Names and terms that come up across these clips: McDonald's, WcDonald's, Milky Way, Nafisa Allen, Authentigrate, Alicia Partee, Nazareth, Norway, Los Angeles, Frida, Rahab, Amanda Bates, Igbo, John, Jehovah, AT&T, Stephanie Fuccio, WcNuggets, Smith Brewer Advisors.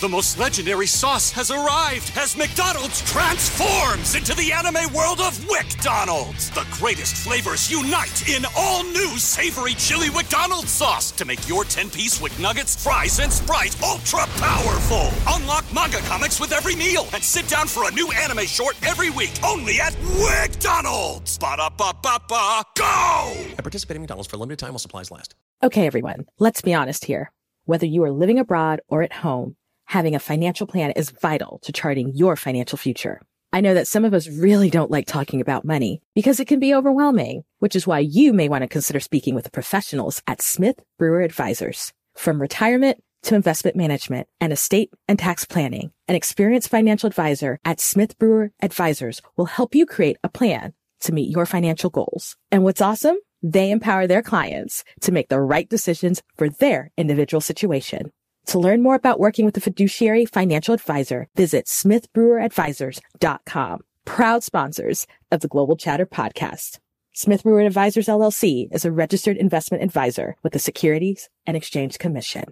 The most legendary sauce has arrived as McDonald's transforms into the anime world of WcDonald's. The greatest flavors unite in all new savory chili WcDonald's sauce to make your 10-piece WcNuggets, fries, and Sprite ultra-powerful. Unlock manga comics with every meal and sit down for a new anime short every week only at WcDonald's. Ba-da-ba-ba-ba, go! And participate in McDonald's for a limited time while supplies last. Okay, everyone, let's be honest here. Whether you are living abroad or at home, having a financial plan is vital to charting your financial future. I know that some of us really don't like talking about money because it can be overwhelming, which is why you may want to consider speaking with the professionals at Smith Brewer Advisors. From retirement to investment management and estate and tax planning, an experienced financial advisor at Smith Brewer Advisors will help you create a plan to meet your financial goals. And what's awesome? They empower their clients to make the right decisions for their individual situation. To learn more about working with a fiduciary financial advisor, visit smithbreweradvisors.com. Proud sponsors of the Global Chatter podcast. Smith Brewer Advisors LLC is a registered investment advisor with the Securities and Exchange Commission.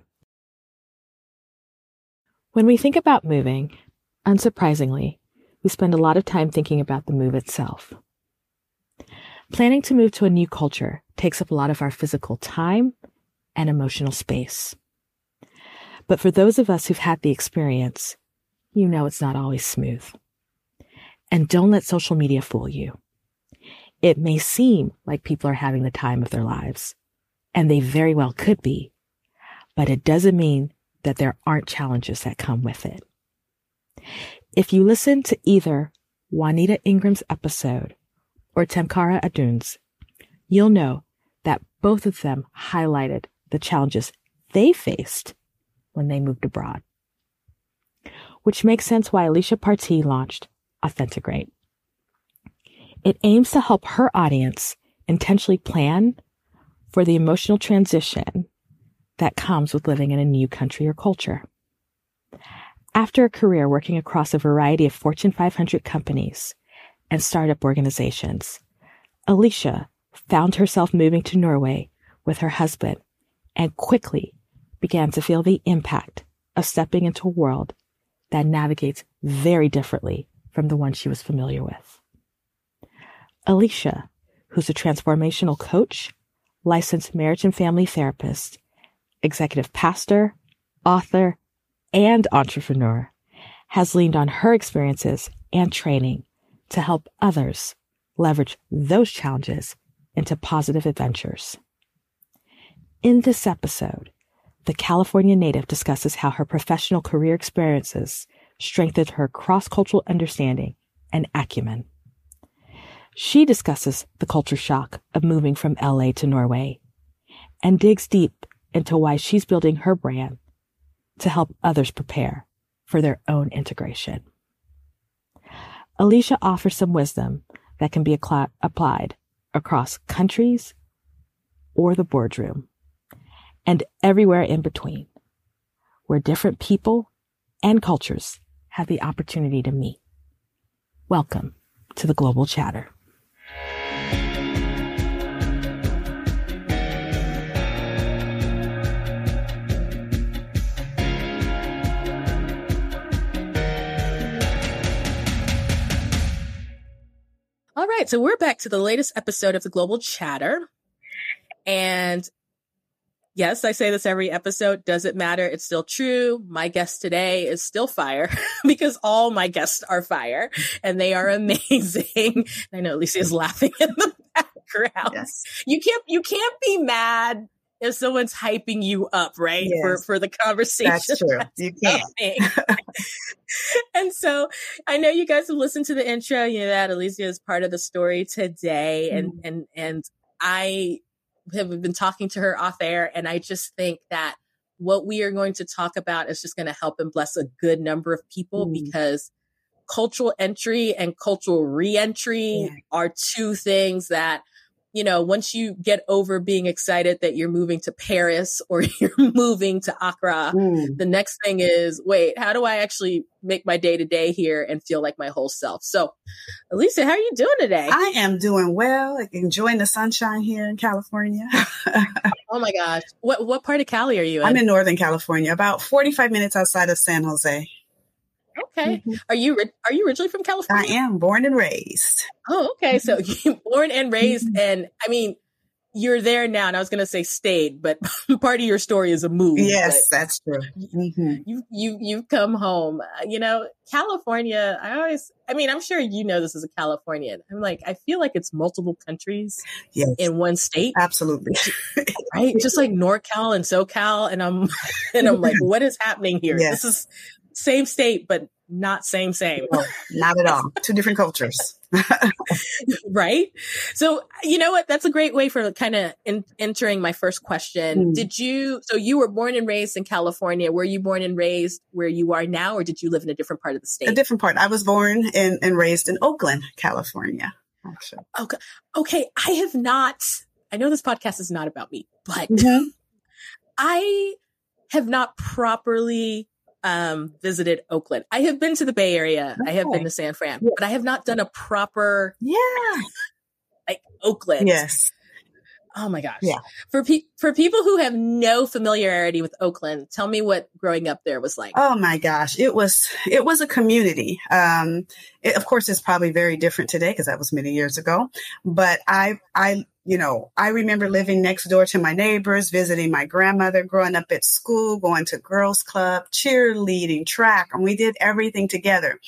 When we think about moving, unsurprisingly, we spend a lot of time thinking about the move itself. Planning to move to a new culture takes up a lot of our physical time and emotional space. But for those of us who've had the experience, you know it's not always smooth. And don't let social media fool you. It may seem like people are having the time of their lives, and they very well could be, but it doesn't mean that there aren't challenges that come with it. If you listen to either Juanita Ingram's episode or Tamkara Adun's, you'll know that both of them highlighted the challenges they faced when they moved abroad. Which makes sense why Alicia Partee launched Authentigrate. It aims to help her audience intentionally plan for the emotional transition that comes with living in a new country or culture. After a career working across a variety of Fortune 500 companies and startup organizations, Alicia found herself moving to Norway with her husband and quickly began to feel the impact of stepping into a world that navigates very differently from the one she was familiar with. Alicia, who's a transformational coach, licensed marriage and family therapist, executive pastor, author, and entrepreneur, has leaned on her experiences and training to help others leverage those challenges into positive adventures. In this episode, the California native discusses how her professional career experiences strengthened her cross-cultural understanding and acumen. She discusses the culture shock of moving from LA to Norway and digs deep into why she's building her brand to help others prepare for their own integration. Alicia offers some wisdom that can be applied across countries or the boardroom, and everywhere in between, where different people and cultures have the opportunity to meet. Welcome to the Global Chatter. All right, so we're back to the latest episode of the Global Chatter. And yes, I say this every episode. Doesn't matter. It's still true. My guest today is still fire because all my guests are fire and they are amazing. I know Alicia is laughing in the background. Yes. You can't be mad if someone's hyping you up, right? Yes. For the conversation. That's true. You can't. And so I know you guys have listened to the intro. You know that Alicia is part of the story today. And I have been talking to her off air, and I just think that what we are going to talk about is just going to help and bless a good number of people because cultural entry and cultural reentry are two things that you know, once you get over being excited that you're moving to Paris or you're moving to Accra, the next thing is, wait, how do I actually make my day to day here and feel like my whole self? So, Alicia, how are you doing today? I am doing well, enjoying the sunshine here in California. Oh my gosh. What part of Cali are you in? I'm in Northern California, about 45 minutes outside of San Jose. Okay. Mm-hmm. Are you originally from California? I am, born and raised. Oh, okay. So you're born and raised, and I mean, you're there now. And I was going to say stayed, but part of your story is a move. Yes, that's true. Mm-hmm. You've come home. You know, California. I'm sure you know this as a Californian. I'm like, I feel like it's multiple countries in one state. Absolutely. Right. Just like NorCal and SoCal, and I'm like, what is happening here? Yes. This is same state, but not same. No, not at all. Two different cultures. Right? So, you know what? That's a great way for kind of entering my first question. So you were born and raised in California. Were you born and raised where you are now, or did you live in a different part of the state? A different part. I was born and raised in Oakland, California, actually. Okay. I know this podcast is not about me, but I have not properly visited Oakland. I have been to the Bay Area. I have been to San Fran, but I have not done a proper like Oakland. Yes. Oh my gosh. Yeah. For people who have no familiarity with Oakland, tell me what growing up there was like. Oh my gosh. It was a community. Of course, it's probably very different today because that was many years ago, but I remember living next door to my neighbors, visiting my grandmother, growing up at school, going to girls club, cheerleading, track, and we did everything together.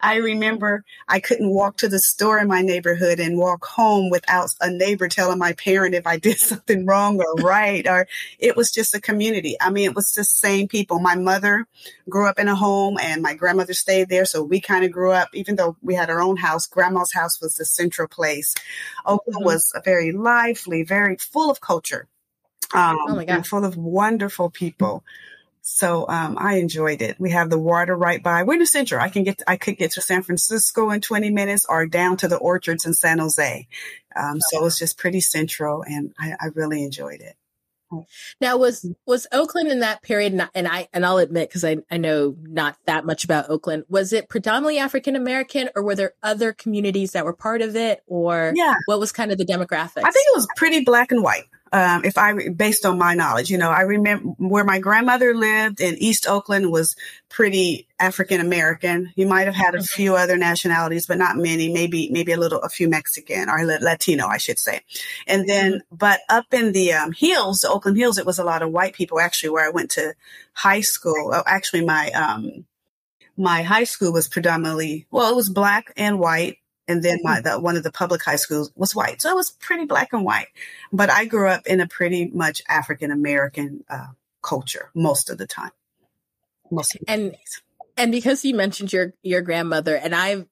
I remember I couldn't walk to the store in my neighborhood and walk home without a neighbor telling my parent if I did something wrong or right, or it was just a community. I mean, it was the same people. My mother grew up in a home and my grandmother stayed there. So we kind of grew up, even though we had our own house, grandma's house was the central place. Oakland was very lively, very full of culture, and full of wonderful people. So I enjoyed it. We have the water right by. We're in the center. I could get to San Francisco in 20 minutes or down to the orchards in San Jose. So it was just pretty central, and I really enjoyed it. Now, was Oakland in that period? I'll admit, because I know not that much about Oakland. Was it predominantly African American, or were there other communities that were part of it, or what was kind of the demographics? I think it was pretty black and white. Based on my knowledge, you know, I remember where my grandmother lived in East Oakland was pretty African American. You might have had a few other nationalities, but not many, maybe a few Mexican or Latino, I should say. And then, but up in the hills, the Oakland hills, it was a lot of white people actually where I went to high school. Oh, actually my high school was predominantly, well, it was black and white. And then one of the public high schools was white. So it was pretty black and white. But I grew up in a pretty much African-American culture most of the time. And because you mentioned your grandmother, and I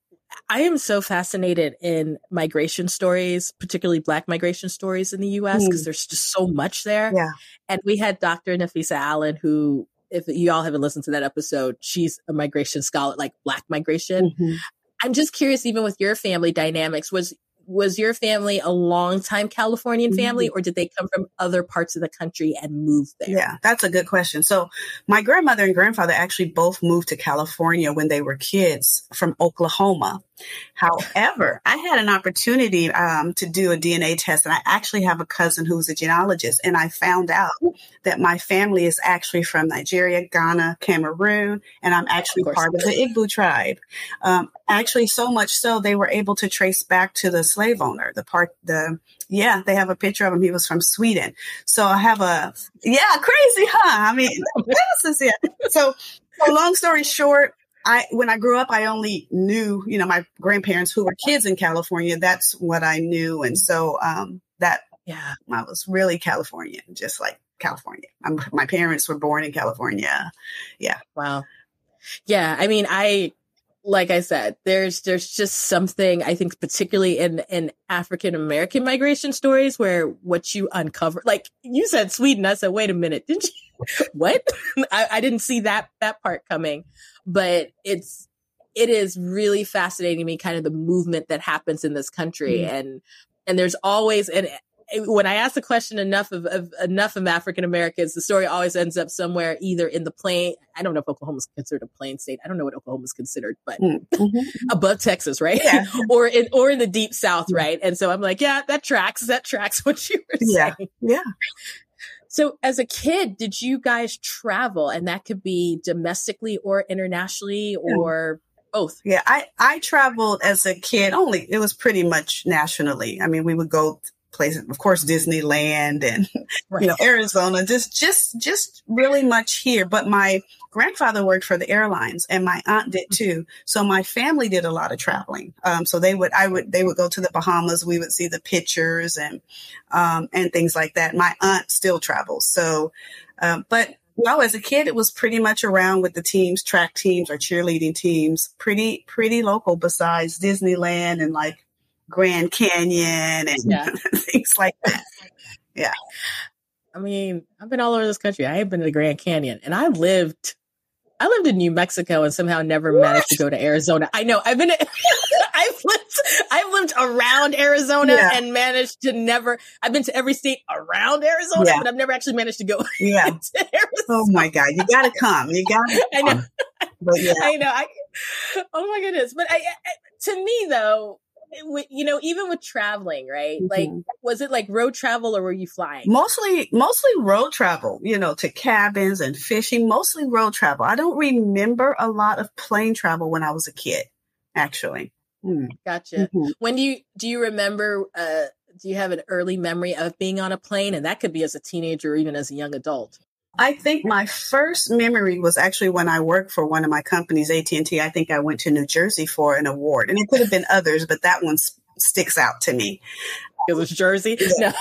am so fascinated in migration stories, particularly Black migration stories in the U.S. because there's just so much there. Yeah. And we had Dr. Nafisa Allen, who, if you all haven't listened to that episode, she's a migration scholar, like Black migration. Mm-hmm. I'm just curious, even with your family dynamics, was your family a longtime Californian family, or did they come from other parts of the country and move there? Yeah, that's a good question. So my grandmother and grandfather actually both moved to California when they were kids from Oklahoma. However, I had an opportunity to do a DNA test, and I actually have a cousin who's a genealogist, and I found out that my family is actually from Nigeria, Ghana, Cameroon, and I'm actually part of the Igbo tribe. Actually, so much so they were able to trace back to the slave owner. They have a picture of him. He was from Sweden. So I have crazy, huh? I mean, So long story short. When I grew up, I only knew, you know, my grandparents who were kids in California. That's what I knew. And so I was really Californian, just like California. My parents were born in California. Yeah. Wow. Yeah. I mean, like I said, there's just something, I think, particularly in African-American migration stories where what you uncover, like you said, Sweden. I said, wait a minute. Didn't you? What? I didn't see that part coming. But it is really fascinating to me, kind of the movement that happens in this country. And And there's always, and when I ask the question enough of African Americans, the story always ends up somewhere either in the plain. I don't know if Oklahoma is considered a plain state. I don't know what Oklahoma is considered, but above Texas, right? Yeah. or in the deep South, right? And so I'm like, yeah, that tracks what you were saying. Yeah. So as a kid, did you guys travel? And that could be domestically or internationally or both. Yeah, I traveled as a kid only. It was pretty much nationally. I mean, we would go places, of course, Disneyland and Arizona, just really much here. But my grandfather worked for the airlines and my aunt did too. So my family did a lot of traveling. So they would go to the Bahamas. We would see the pictures and things like that. My aunt still travels. So, but no, as a kid, it was pretty much around with the teams, track teams or cheerleading teams, pretty local besides Disneyland and like Grand Canyon and things like that. Yeah. I mean, I've been all over this country. I ain't been to the Grand Canyon, and I lived in New Mexico and somehow never managed to go to Arizona. I know I've lived around Arizona and managed to never. I've been to every state around Arizona, but I've never actually managed to go. Yeah. To Arizona. Oh my God, you gotta come! I know. But I know. Oh my goodness! But to me though, you know, even with traveling, right? Mm-hmm. Like, was it like road travel or were you flying? Mostly road travel, you know, to cabins and fishing, mostly road travel. I don't remember a lot of plane travel when I was a kid, actually. Mm. Gotcha. Mm-hmm. When do you remember, do you have an early memory of being on a plane? And that could be as a teenager or even as a young adult. I think my first memory was actually when I worked for one of my companies, AT&T. I think I went to New Jersey for an award, and it could have been others, but that one sticks out to me. It was Jersey. Yeah.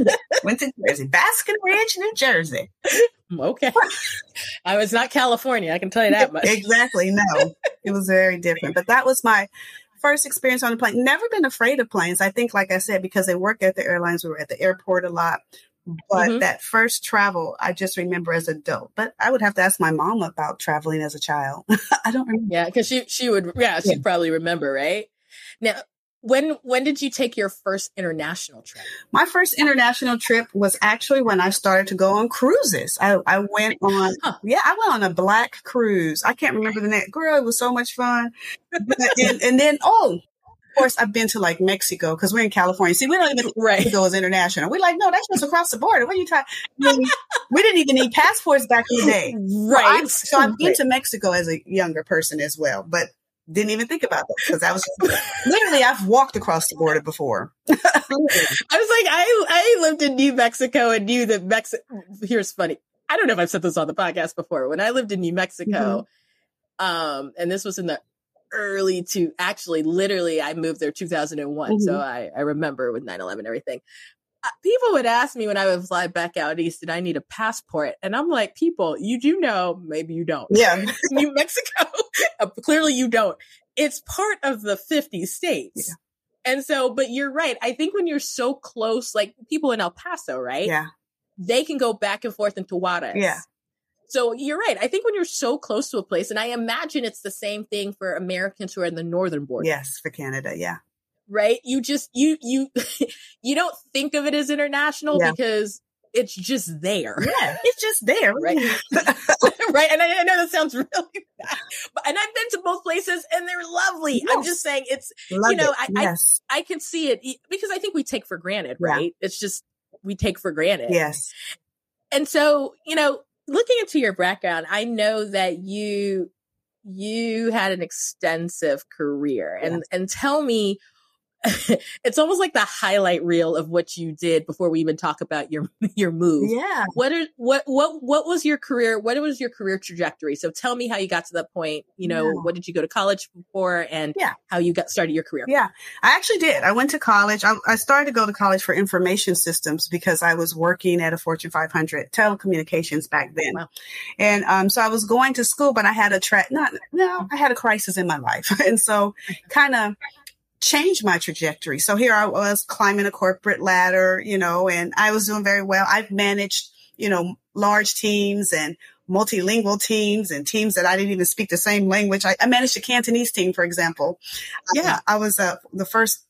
No. Went to Jersey, Basking Ridge, New Jersey. Okay, I was not California. I can tell you that much. Exactly. No, it was very different. But that was my first experience on a plane. Never been afraid of planes. I think, like I said, because I worked at the airlines, we were at the airport a lot. But that first travel, I just remember as an adult. But I would have to ask my mom about traveling as a child. I don't remember. Yeah, because she would. Yeah, she'd probably remember, right? Now, when did you take your first international trip? My first international trip was actually when I started to go on cruises. I went on a black cruise. I can't remember the name. Girl, it was so much fun. and then of course, I've been to like Mexico because we're in California. See, we don't even go as international. We're like, no, that's just across the border. What are you talking? I mean, we didn't even need passports back in the day, right? So I've been to Mexico as a younger person as well, but didn't even think about that because I was literally I've walked across the border before. I was like, I lived in New Mexico and knew that Mexico. Here's funny. I don't know if I've said this on the podcast before. When I lived in New Mexico, and this was in the early to actually literally I moved there 2001. So I remember with 9/11 and everything, people would ask me when I would fly back out east, did I need a passport? And I'm like, people, you do know, maybe you don't. Yeah. New Mexico, clearly you don't. It's part of the 50 states. Yeah. And so, but you're right. I think when you're so close, like people in El Paso, right? Yeah. They can go back and forth into Juarez. Yeah. So you're right. I think when you're so close to a place, and I imagine it's the same thing for Americans who are in the northern border. Yes, for Canada, yeah. Right? You just, you don't think of it as international because it's just there. Yeah, it's just there. Right? Right? And I know that sounds really bad. But, and I've been to both places, and they're lovely. Yes. I'm just saying it's, I can see it because I think we take for granted, right? It's just, we take for granted. Yes. And so, you know, looking into your background, I know that you had an extensive career and tell me, it's almost like the highlight reel of what you did before we even talk about your move. Yeah. What was your career? What was your career trajectory? So tell me how you got to that point. You know, what did you go to college for and how you got started your career? Yeah, I actually did. I went to college. I started to go to college for information systems because I was working at a Fortune 500 telecommunications back then. Wow. And so I was going to school, but I had I had a crisis in my life. And so kind of changed my trajectory. So here I was climbing a corporate ladder, you know, and I was doing very well. I've managed, you know, large teams and multilingual teams and teams that I didn't even speak the same language. I managed a Cantonese team, for example. Yeah. I was the first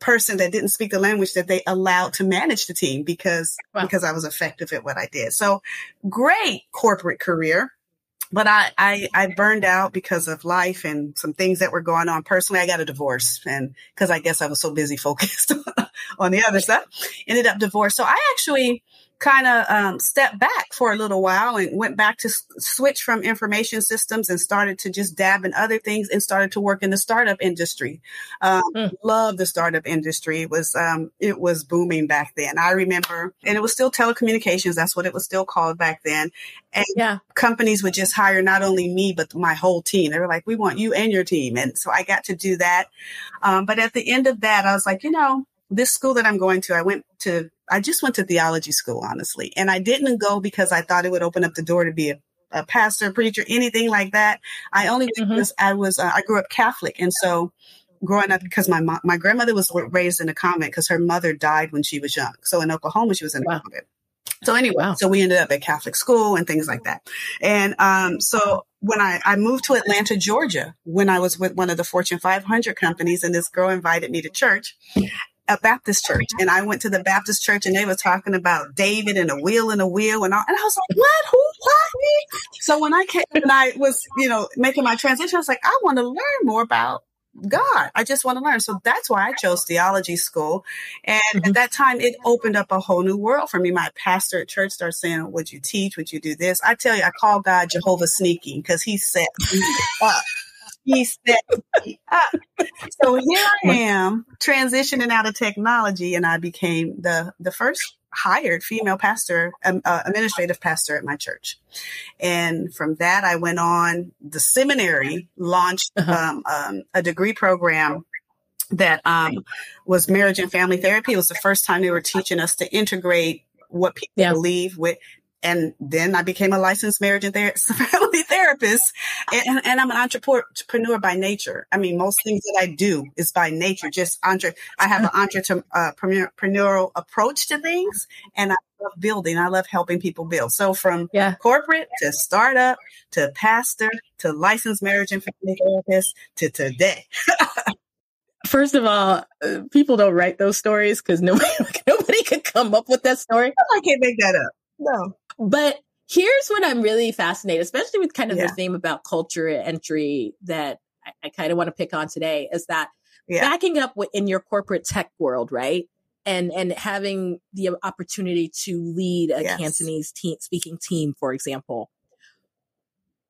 person that didn't speak the language that they allowed to manage the team because I was effective at what I did. So great corporate career. But I burned out because of life and some things that were going on personally. I got a divorce, and because I guess I was so busy focused on the other stuff, ended up divorced. So I actually kind of stepped back for a little while and went back to switch from information systems and started to just dab in other things and started to work in the startup industry. Love the startup industry. It was booming back then. I remember, and it was still telecommunications. That's what it was still called back then. And companies would just hire not only me, but my whole team. They were like, we want you and your team. And so I got to do that. But at the end of that, I was like, this school that I'm going to, I just went to theology school, honestly. And I didn't go because I thought it would open up the door to be a pastor, preacher, anything like that. I only went because I grew up Catholic. And so growing up, because my grandmother was raised in a convent because her mother died when she was young. So in Oklahoma, she was in a convent. So anyway, so we ended up at Catholic school and things like that. And so when I moved to Atlanta, Georgia, when I was with one of the Fortune 500 companies, and this girl invited me to church, a Baptist church. And I went to the Baptist church and they were talking about David and a wheel and all. And I was like, what? Who? What? So when I came and I was, making my transition, I was like, I want to learn more about God. I just want to learn. So that's why I chose theology school. And at that time, it opened up a whole new world for me. My pastor at church started saying, would you teach? Would you do this? I tell you, I call God Jehovah Sneaking because he set me up. He set me up. So here I am transitioning out of technology, and I became the first hired female pastor, administrative pastor at my church. And from that, I went on. The seminary launched a degree program that was marriage and family therapy. It was the first time they were teaching us to integrate what people believe with. And then I became a licensed marriage and family therapist. And I'm an entrepreneur by nature. I mean, most things that I do is by nature. I have an entrepreneurial approach to things. And I love building. I love helping people build. So from corporate to startup to pastor to licensed marriage and family therapist to today. First of all, people don't write those stories because nobody could come up with that story. I can't make that up. No. But here's what I'm really fascinated, especially with kind of this theme about culture entry that I kind of want to pick on today, is that backing up in your corporate tech world, right? And having the opportunity to lead a Cantonese speaking team, for example.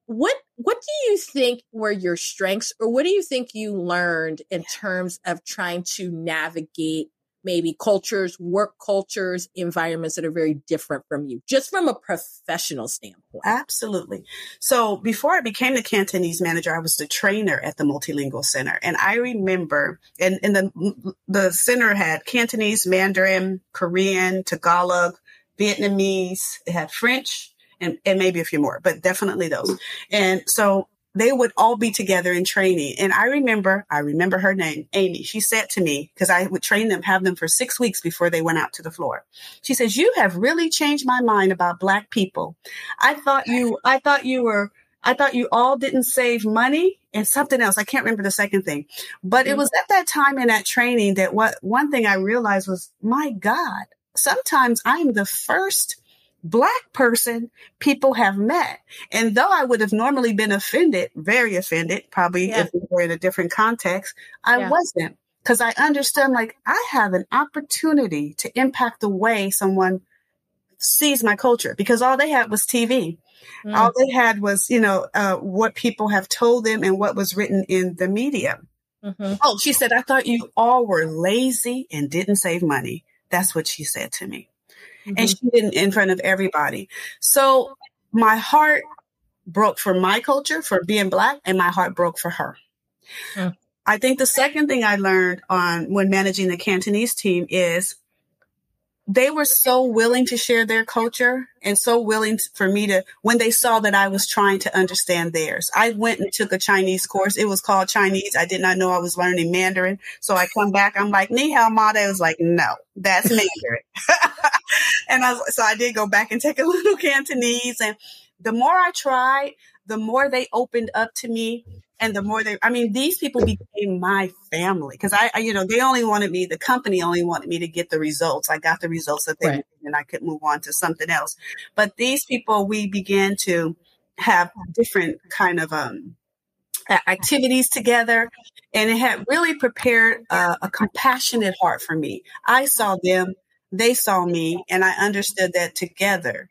What do you think were your strengths, or what do you think you learned in terms of trying to navigate maybe cultures, work cultures, environments that are very different from you, just from a professional standpoint? Absolutely. So before I became the Cantonese manager, I was the trainer at the Multilingual Center. And I remember, and the center had Cantonese, Mandarin, Korean, Tagalog, Vietnamese, it had French, and maybe a few more, but definitely those. And so they would all be together in training. And I remember her name, Amy. She said to me, because I would train them, have them for 6 weeks before they went out to the floor. She says, you have really changed my mind about Black people. I thought you all didn't save money and something else. I can't remember the second thing, but it was at that time in that training that one thing I realized was, my God, sometimes I'm the first Black person people have met. And though I would have normally been offended, very offended, probably if we were in a different context, I wasn't, because I understand, like, I have an opportunity to impact the way someone sees my culture, because all they had was TV. All they had was, what people have told them and what was written in the media. Oh, she said, I thought you all were lazy and didn't save money. That's what she said to me. And she didn't, in front of everybody. So my heart broke for my culture, for being Black, and my heart broke for her. I think the second thing I learned when managing the Cantonese team is they were so willing to share their culture and so willing for me to, when they saw that I was trying to understand theirs. I went and took a Chinese course. It was called Chinese. I did not know I was learning Mandarin. So I come back, I'm like, Ni Hao Ma. They was like, no, that's Mandarin. And so I did go back and take a little Cantonese. And the more I tried, the more they opened up to me. And the more they, I mean, these people became my family because they only wanted me, the company only wanted me to get the results. I got the results that they needed, and I could move on to something else. But these people, we began to have different kind of activities together. And it had really prepared a compassionate heart for me. I saw them, they saw me, and I understood that together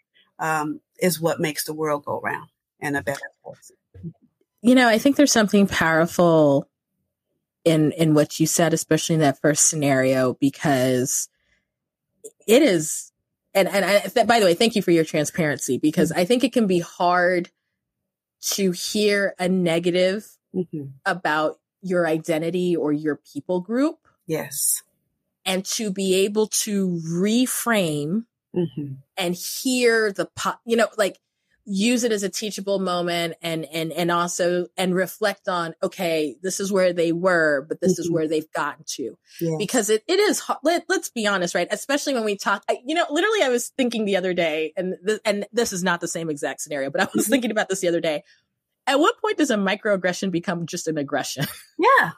is what makes the world go round and a better place. You know, I think there's something powerful in what you said, especially in that first scenario, because it is, by the way, thank you for your transparency, because I think it can be hard to hear a negative about your identity or your people group. Yes. And to be able to reframe and hear the, use it as a teachable moment and also reflect on, okay, this is where they were, but this is where they've gotten to. Yes. Because it is hard. Let's be honest, right? Especially when we talk, literally I was thinking the other day, and this is not the same exact scenario, but I was thinking about this the other day. At what point does a microaggression become just an aggression? Yeah.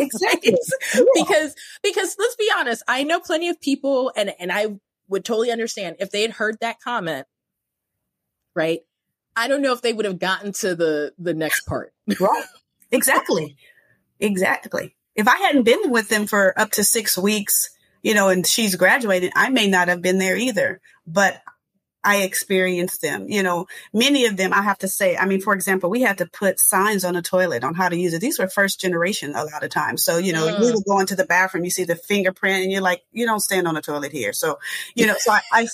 Exactly. Yeah. Because let's be honest, I know plenty of people and I would totally understand if they had heard that comment, right? I don't know if they would have gotten to the next part. Right. Exactly. If I hadn't been with them for up to 6 weeks, and she's graduated, I may not have been there either, but I experienced them. Many of them, I have to say, for example, we had to put signs on the toilet on how to use it. These were first generation a lot of times. So, we would go into the bathroom, you see the fingerprint and you're like, you don't stand on the toilet here. So, so I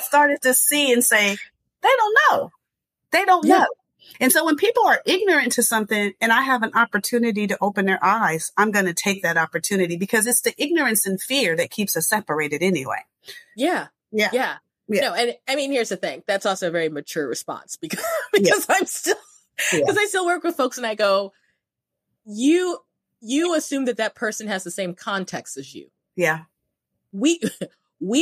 started to see and say, They don't know. And so when people are ignorant to something and I have an opportunity to open their eyes, I'm going to take that opportunity because it's the ignorance and fear that keeps us separated anyway. Yeah. No, and here's the thing. That's also a very mature response because I still work with folks and I go, you assume that person has the same context as you. Yeah. We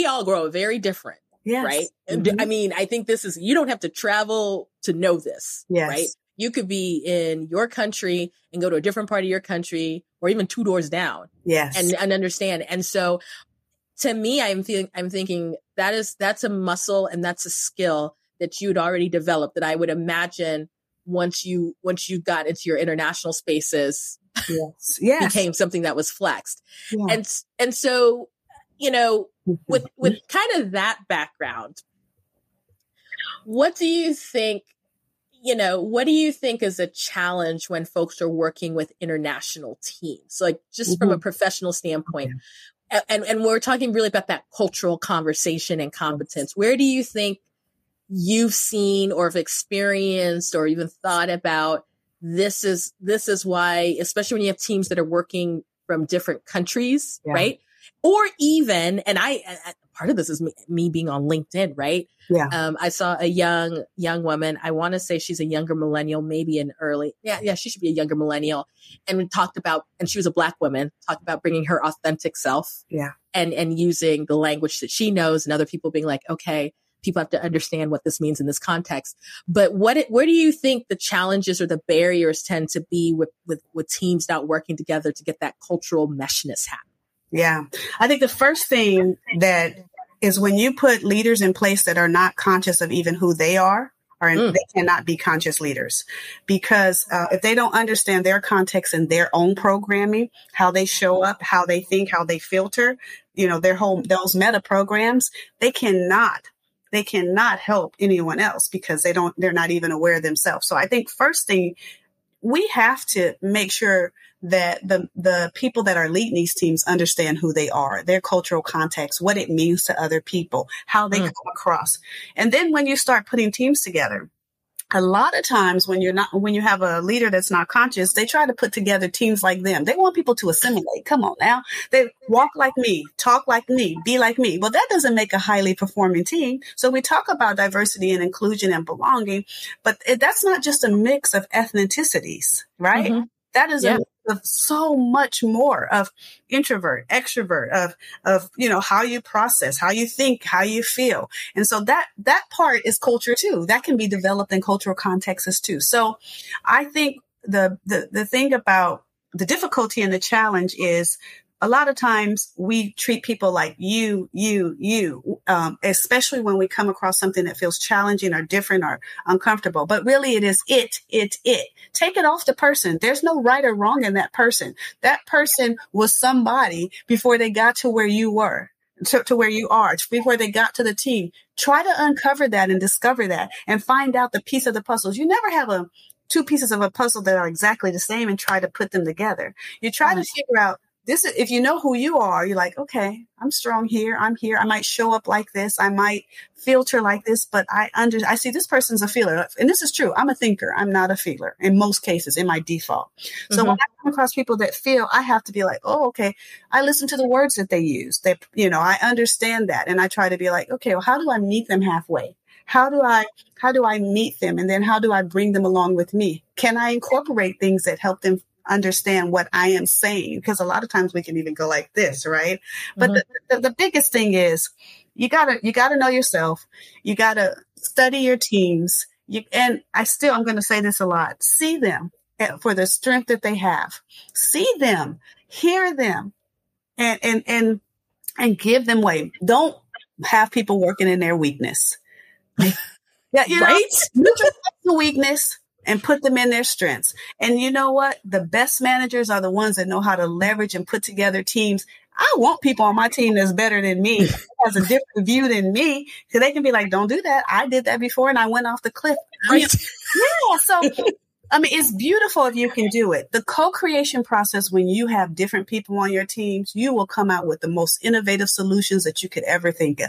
all grow very different. Yes. Right. Mm-hmm. I think you don't have to travel to know this. Yes. Right. You could be in your country and go to a different part of your country or even 2 doors down. Yes. And understand. And so to me, I'm thinking that's a muscle and that's a skill that you'd already developed that I would imagine once you got into your international spaces, became something that was flexed. Yes. And so, with kind of that background, what do you think is a challenge when folks are working with international teams? Like just from a professional standpoint, and we're talking really about that cultural conversation and competence. Where do you think you've seen or have experienced or even thought about this is why, especially when you have teams that are working from different countries, right? Or even, and I part of this is me being on LinkedIn, right? Yeah. I saw a young woman. I want to say she's a younger millennial, maybe an early. Yeah. She should be a younger millennial. And we talked about, and she was a Black woman, talked about bringing her authentic self. Yeah. And using the language that she knows, and other people being like, okay, people have to understand what this means in this context. But where do you think the challenges or the barriers tend to be with teams not working together to get that cultural meshness happening? Yeah. I think the first thing that is when you put leaders in place that are not conscious of even who they are, or they cannot be conscious leaders, because if they don't understand their context and their own programming, how they show up, how they think, how they filter, those meta programs, they cannot help anyone else because they're not even aware themselves. So I think first thing, we have to make sure that the people that are leading these teams understand who they are, their cultural context, what it means to other people, how they come across. And then when you start putting teams together, a lot of times when you have a leader that's not conscious, they try to put together teams like them. They want people to assimilate. Come on now. They walk like me, talk like me, be like me. Well, that doesn't make a highly performing team. So we talk about diversity and inclusion and belonging, but that's not just a mix of ethnicities, right? Mm-hmm. That is a of so much more of introvert, extrovert, of how you process, how you think, how you feel. And so that part is culture too. That can be developed in cultural contexts too. So I think the thing about the difficulty and the challenge is a lot of times we treat people like you, especially when we come across something that feels challenging or different or uncomfortable. But really it is it. Take it off the person. There's no right or wrong in that person. That person was somebody before they got to where you were. To where you are, before they got to the team. Try to uncover that and discover that and find out the piece of the puzzles. You never have two pieces of a puzzle that are exactly the same and try to put them together. You try to figure out this. If you know who you are, you're like, okay, I'm strong here. I'm here. I might show up like this. I might filter like this, but I see this person's a feeler. And this is true. I'm a thinker. I'm not a feeler in most cases in my default. So when I come across people that feel, I have to be like, oh, okay. I listen to the words that they use. They, I understand that. And I try to be like, okay, well, how do I meet them halfway? How do I meet them? And then how do I bring them along with me? Can I incorporate things that help them understand what I am saying? Because a lot of times we can even go like this, right? But the biggest thing is you gotta know yourself. You gotta study your teams. I'm going to say this a lot. See them for the strength that they have. See them, hear them, and give them way. Don't have people working in their weakness. Yeah, right? The weakness and put them in their strengths. And you know what? The best managers are the ones that know how to leverage and put together teams. I want people on my team that's better than me, has a different view than me, because they can be like, don't do that. I did that before and I went off the cliff. It's beautiful if you can do it. The co-creation process, when you have different people on your teams, you will come out with the most innovative solutions that you could ever think of.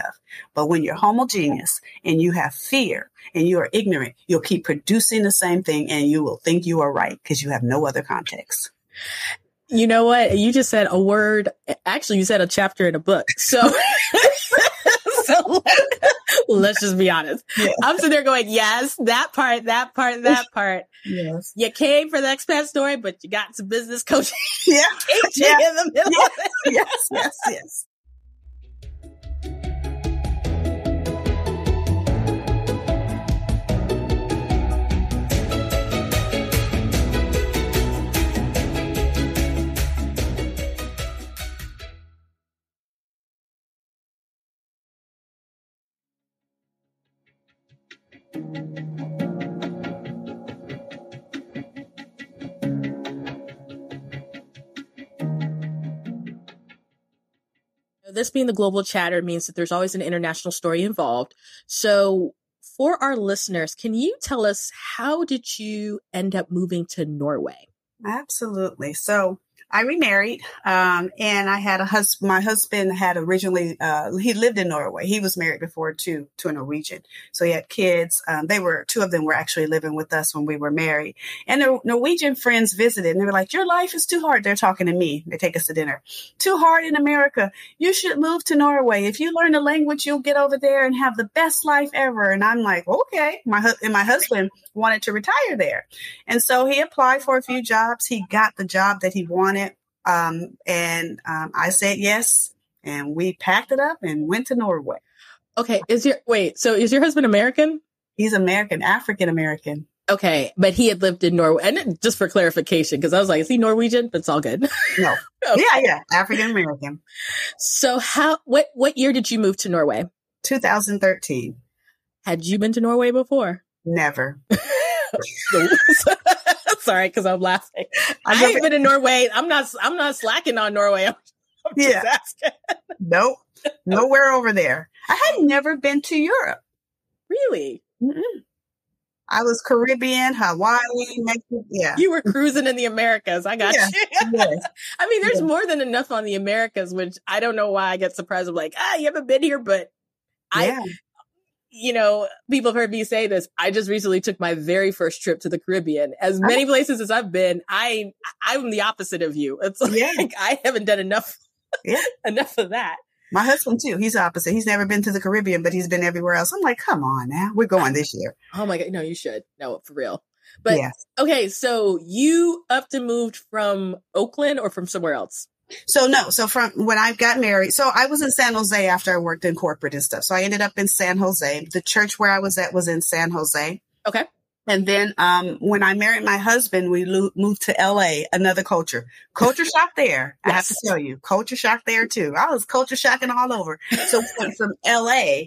But when you're homogeneous and you have fear and you are ignorant, you'll keep producing the same thing and you will think you are right because you have no other context. You know what? You just said a word. Actually, you said a chapter in a book. So, let's just be honest. Yeah. I'm sitting there going, yes, that part. Yes. You came for the expat story, but you got some business coaching. Yeah. In the middle of it. Yes. This being the global chatter means that there's always an international story involved. So for our listeners, can you tell us, how did you end up moving to Norway? Absolutely. So I remarried, and I had my husband had originally, he lived in Norway. He was married before to a Norwegian. So he had kids. Two of them were actually living with us when we were married, and the Norwegian friends visited and they were like, your life is too hard. They're talking to me. They take us to dinner. Too hard in America. You should move to Norway. If you learn the language, you'll get over there and have the best life ever. And I'm like, okay. My husband wanted to retire there. And so he applied for a few jobs. He got the job that he wanted. I said yes, and we packed it up and went to Norway. Okay, is your husband American? He's American, African American. Okay, but he had lived in Norway. And just for clarification, because I was like, is he Norwegian? But it's all good. No. Okay. Yeah, African American. So what year did you move to Norway? 2013. Had you been to Norway before? Never. Sorry, because I'm laughing. I ain't been in Norway. I'm not slacking on Norway. I'm just asking. Nope. Nowhere over there. I had never been to Europe. Really? Mm-mm. I was Caribbean, Hawaii, Mexico. Yeah. You were cruising in the Americas. I got you. Yes. I mean, there's more than enough on the Americas, which I don't know why I get surprised. I'm like, you haven't been here, but people have heard me say this. I just recently took my very first trip to the Caribbean. As many places as I've been, I'm the opposite of you. It's like, I haven't done enough of that. My husband too. He's the opposite. He's never been to the Caribbean, but he's been everywhere else. I'm like, come on now. We're going this year. Oh my God. No, you should. No, for real. But okay. So you upped and moved from Oakland or from somewhere else? So from when I got married, so I was in San Jose after I worked in corporate and stuff. So I ended up in San Jose. The church where I was at was in San Jose. Okay. And then when I married my husband, we moved to LA, another culture. Culture shock there. Yes. I have to tell you, culture shock there too. I was culture shocking all over. So we went from LA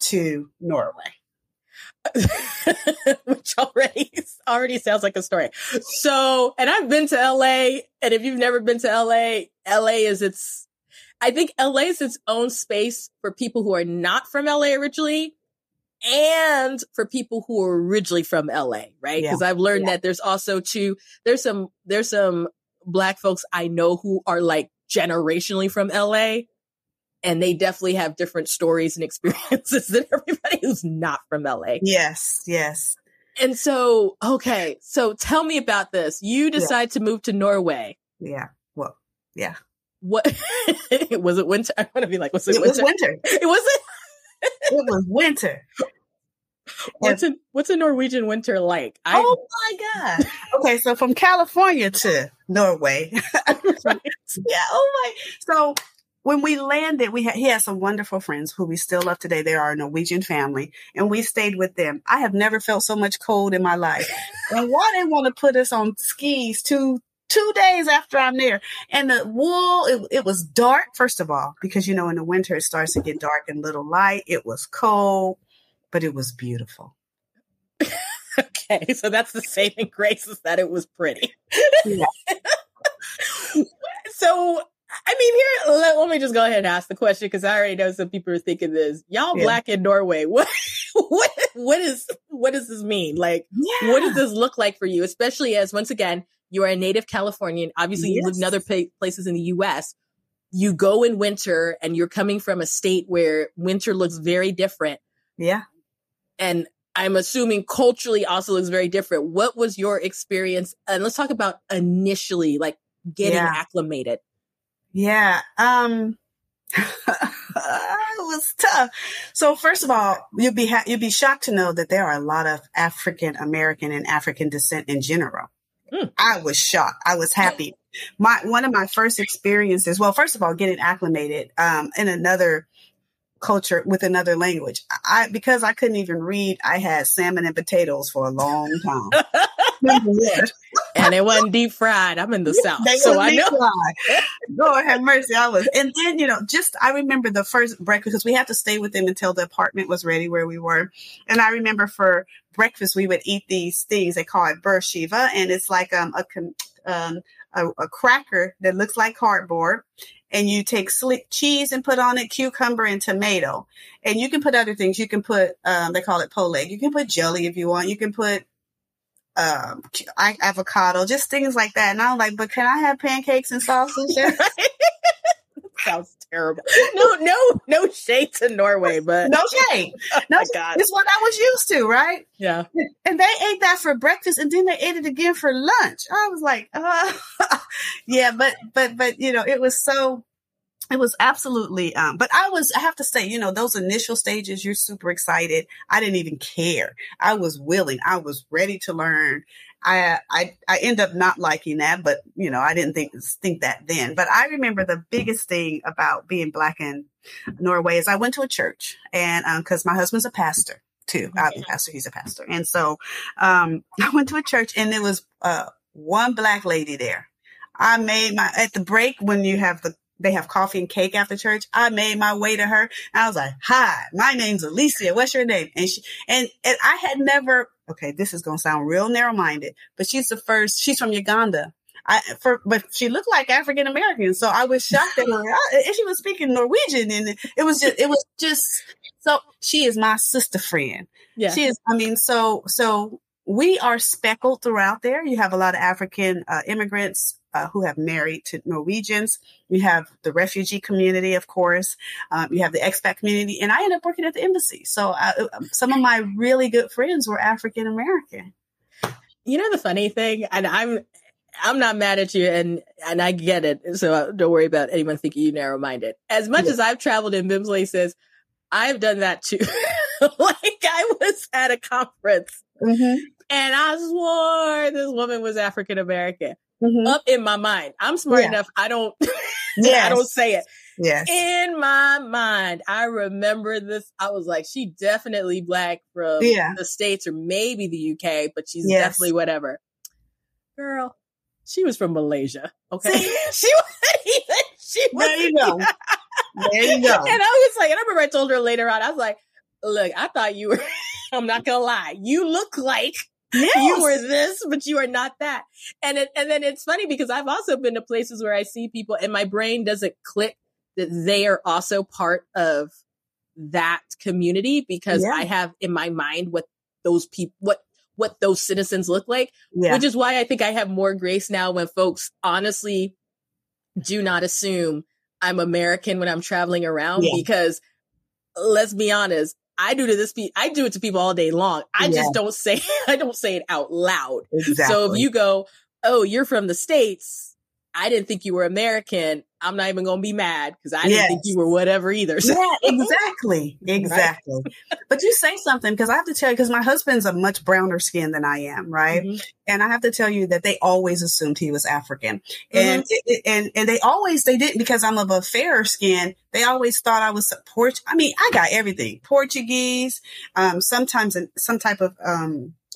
to Norway. Which already sounds like a story. So, and I've been to LA, and if you've never been to LA is LA is its own space for people who are not from LA originally, and for people who are originally from LA, right? Because I've learned that there's also there's some Black folks I know who are like generationally from LA. And they definitely have different stories and experiences than everybody who's not from LA. Yes, yes. And so, okay. So tell me about this. You decide to move to Norway. Yeah. Well, yeah. What? Was it winter? I want to be like, was it winter? It was winter. It wasn't? It was winter. What's a Norwegian winter like? Oh my God. Okay, so from California to Norway. Right. Yeah, oh my. So when we landed, he had some wonderful friends who we still love today. They are a Norwegian family, and we stayed with them. I have never felt so much cold in my life. And why they want to put us on skis two days after I'm there? And the wool, it was dark, first of all, because, you know, in the winter, it starts to get dark and little light. It was cold, but it was beautiful. Okay, so that's the saving grace, is that it was pretty. Yeah. So, I mean, here, let me just go ahead and ask the question, because I already know some people are thinking this. Y'all Black in Norway. What does this mean? Like, what does this look like for you? Especially as, once again, you are a native Californian. Obviously, you live in other places in the U.S. You go in winter, and you're coming from a state where winter looks very different. Yeah. And I'm assuming culturally also looks very different. What was your experience? And let's talk about initially, like, getting acclimated. Yeah, it was tough. So first of all, you'd be shocked to know that there are a lot of African American and African descent in general. Mm. I was shocked. I was happy. One of my first experiences. Well, first of all, getting acclimated in another culture with another language. Because I couldn't even read, I had salmon and potatoes for a long time. And it wasn't deep fried. I'm in the South, so I know. Lord have mercy. And then, you know, I remember the first breakfast, because we had to stay with them until the apartment was ready where we were. And I remember for breakfast, we would eat these things. They call it bur shiva, and it's like a cracker that looks like cardboard. And you take slick cheese and put on it cucumber and tomato. And you can put other things. You can put, they call it pole. You can put jelly if you want. You can put avocado, just things like that. And I'm like, but can I have pancakes and sausage? Sounds terrible. No shade to Norway, but no shade. No, oh God. It's what I was used to, right? Yeah. And they ate that for breakfast, and then they ate it again for lunch. I was like, yeah, but you know, it was absolutely. But I have to say, you know, those initial stages, you're super excited. I didn't even care. I was willing. I was ready to learn. I end up not liking that, but, you know, I didn't think that then. But I remember the biggest thing about being Black in Norway is I went to a church, and because my husband's a pastor too. I'm a pastor. He's a pastor. And so I went to a church, and there was one Black lady there. I made at the break when they have coffee and cake after church. I made my way to her. And I was like, hi, my name's Alicia. What's your name? And she, and I had never, okay, this is going to sound real narrow-minded, but she's from Uganda. But she looked like African-American. So I was shocked at her. And she was speaking Norwegian. And it was just, so she is my sister friend. Yeah. She is, I mean, so we are speckled throughout there. You have a lot of African immigrants who have married to Norwegians. You have the refugee community, of course. You have the expat community. And I ended up working at the embassy. So some of my really good friends were African American. You know, the funny thing, and I'm not mad at you, and I get it. So don't worry about anyone thinking you narrow-minded. As much as I've traveled, and Bimsley says, I've done that too. Like, I was at a conference and I swore this woman was African American. Up in my mind. I'm smart enough. I don't say it. Yes. In my mind, I remember this. I was like, she definitely Black from the States or maybe the UK, but she's definitely whatever. Girl, she was from Malaysia. Okay. She wasn't even. She wasn't there you go. And I was like, and I remember I told her later on, I was like, look, I thought you were, I'm not going to lie, you look like you were this, but you are not that. And then it's funny because I've also been to places where I see people and my brain doesn't click that they are also part of that community because I have in my mind what those people, what those citizens look like, which is why I think I have more grace now when folks honestly do not assume I'm American when I'm traveling around because let's be honest, I do to this. I do it to people all day long. I just don't say. I don't say it out loud. Exactly. So if you go, "Oh, you're from the States," I didn't think you were American. I'm not even going to be mad because I didn't think you were whatever either. So. Yeah, exactly, exactly. Right? But you say something because I have to tell you because my husband's a much browner skin than I am, right? Mm-hmm. And I have to tell you that they always assumed he was African, and they always didn't because I'm of a fairer skin. They always thought I was I mean, I got everything: Portuguese, sometimes some type of